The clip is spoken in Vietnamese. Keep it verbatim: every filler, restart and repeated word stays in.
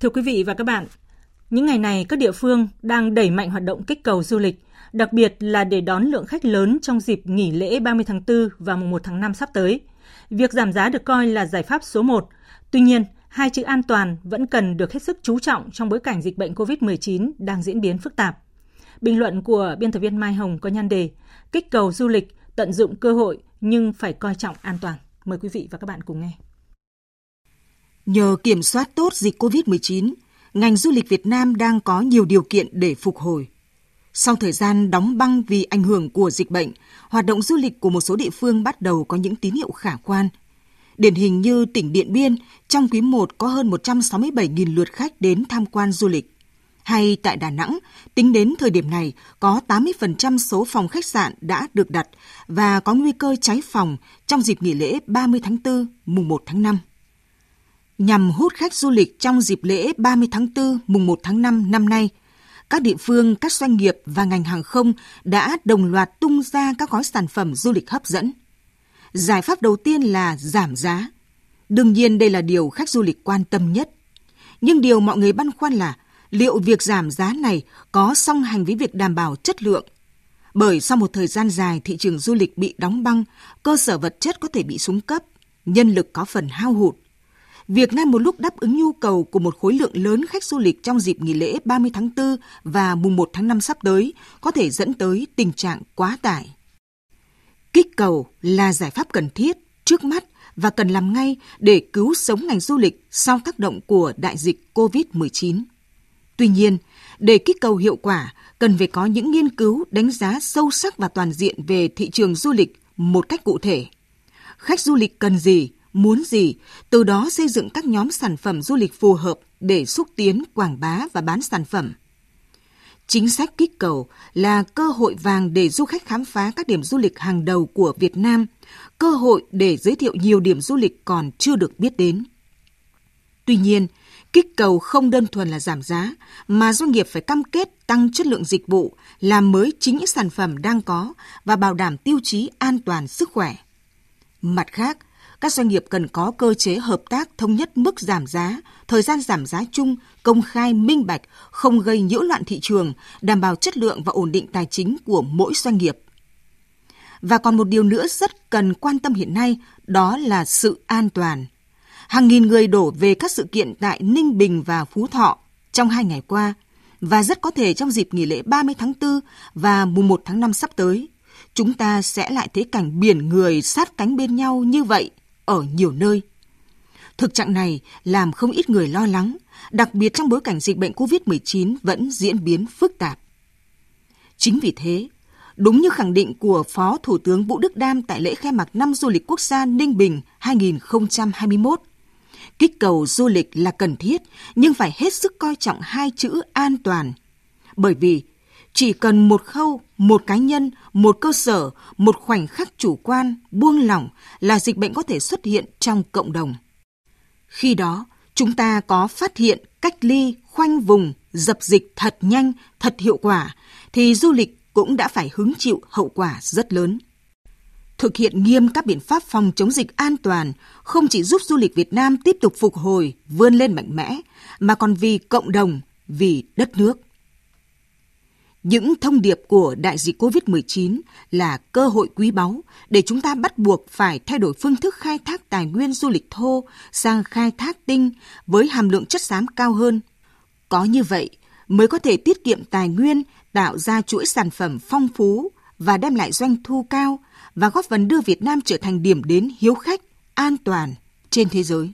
Thưa quý vị và các bạn, những ngày này các địa phương đang đẩy mạnh hoạt động kích cầu du lịch, đặc biệt là để đón lượng khách lớn trong dịp nghỉ lễ ba mươi tháng tư và mùng một tháng năm sắp tới. Việc giảm giá được coi là giải pháp số một. Tuy nhiên, hai chữ an toàn vẫn cần được hết sức chú trọng trong bối cảnh dịch bệnh covid mười chín đang diễn biến phức tạp. Bình luận của biên tập viên Mai Hồng có nhan đề "Kích cầu du lịch, tận dụng cơ hội nhưng phải coi trọng an toàn". Mời quý vị và các bạn cùng nghe. Nhờ kiểm soát tốt dịch covid mười chín, ngành du lịch Việt Nam đang có nhiều điều kiện để phục hồi. Sau thời gian đóng băng vì ảnh hưởng của dịch bệnh, hoạt động du lịch của một số địa phương bắt đầu có những tín hiệu khả quan. Điển hình như tỉnh Điện Biên, trong quý I có hơn một trăm sáu mươi bảy nghìn lượt khách đến tham quan du lịch. Hay tại Đà Nẵng, tính đến thời điểm này, có tám mươi phần trăm số phòng khách sạn đã được đặt và có nguy cơ cháy phòng trong dịp nghỉ lễ ba mươi tháng tư, mùng một tháng năm. Nhằm hút khách du lịch trong dịp lễ ba mươi tháng tư, mùng một tháng năm năm nay, các địa phương, các doanh nghiệp và ngành hàng không đã đồng loạt tung ra các gói sản phẩm du lịch hấp dẫn. Giải pháp đầu tiên là giảm giá. Đương nhiên đây là điều khách du lịch quan tâm nhất. Nhưng điều mọi người băn khoăn là liệu việc giảm giá này có song hành với việc đảm bảo chất lượng? Bởi sau một thời gian dài thị trường du lịch bị đóng băng, cơ sở vật chất có thể bị xuống cấp, nhân lực có phần hao hụt. Việc ngay một lúc đáp ứng nhu cầu của một khối lượng lớn khách du lịch trong dịp nghỉ lễ ba mươi tháng tư và mùng một tháng năm sắp tới có thể dẫn tới tình trạng quá tải. Kích cầu là giải pháp cần thiết, trước mắt và cần làm ngay để cứu sống ngành du lịch sau tác động của đại dịch covid mười chín. Tuy nhiên, để kích cầu hiệu quả, cần phải có những nghiên cứu đánh giá sâu sắc và toàn diện về thị trường du lịch một cách cụ thể. Khách du lịch cần gì, muốn gì, từ đó xây dựng các nhóm sản phẩm du lịch phù hợp để xúc tiến, quảng bá và bán sản phẩm. Chính sách kích cầu là cơ hội vàng để du khách khám phá các điểm du lịch hàng đầu của Việt Nam, cơ hội để giới thiệu nhiều điểm du lịch còn chưa được biết đến. Tuy nhiên, kích cầu không đơn thuần là giảm giá, mà doanh nghiệp phải cam kết tăng chất lượng dịch vụ, làm mới chính những sản phẩm đang có và bảo đảm tiêu chí an toàn sức khỏe. Mặt khác, các doanh nghiệp cần có cơ chế hợp tác thống nhất mức giảm giá, thời gian giảm giá chung, công khai, minh bạch, không gây nhiễu loạn thị trường, đảm bảo chất lượng và ổn định tài chính của mỗi doanh nghiệp. Và còn một điều nữa rất cần quan tâm hiện nay, đó là sự an toàn. Hàng nghìn người đổ về các sự kiện tại Ninh Bình và Phú Thọ trong hai ngày qua, và rất có thể trong dịp nghỉ lễ ba mươi tháng tư và mùng một tháng năm sắp tới, chúng ta sẽ lại thấy cảnh biển người sát cánh bên nhau như vậy ở nhiều nơi. Thực trạng này làm không ít người lo lắng, đặc biệt trong bối cảnh dịch bệnh covid mười chín vẫn diễn biến phức tạp. Chính vì thế, đúng như khẳng định của Phó Thủ tướng Vũ Đức Đam tại lễ khai mạc năm du lịch quốc gia Ninh Bình hai không hai mốt, kích cầu du lịch là cần thiết nhưng phải hết sức coi trọng hai chữ an toàn. Bởi vì chỉ cần một khâu, một cá nhân, một cơ sở, một khoảnh khắc chủ quan, buông lỏng là dịch bệnh có thể xuất hiện trong cộng đồng. Khi đó, chúng ta có phát hiện, cách ly, khoanh vùng, dập dịch thật nhanh, thật hiệu quả, thì du lịch cũng đã phải hứng chịu hậu quả rất lớn. Thực hiện nghiêm các biện pháp phòng chống dịch an toàn không chỉ giúp du lịch Việt Nam tiếp tục phục hồi, vươn lên mạnh mẽ, mà còn vì cộng đồng, vì đất nước. Những thông điệp của đại dịch covid mười chín là cơ hội quý báu để chúng ta bắt buộc phải thay đổi phương thức khai thác tài nguyên du lịch thô sang khai thác tinh với hàm lượng chất xám cao hơn. Có như vậy mới có thể tiết kiệm tài nguyên, tạo ra chuỗi sản phẩm phong phú và đem lại doanh thu cao và góp phần đưa Việt Nam trở thành điểm đến hiếu khách, an toàn trên thế giới.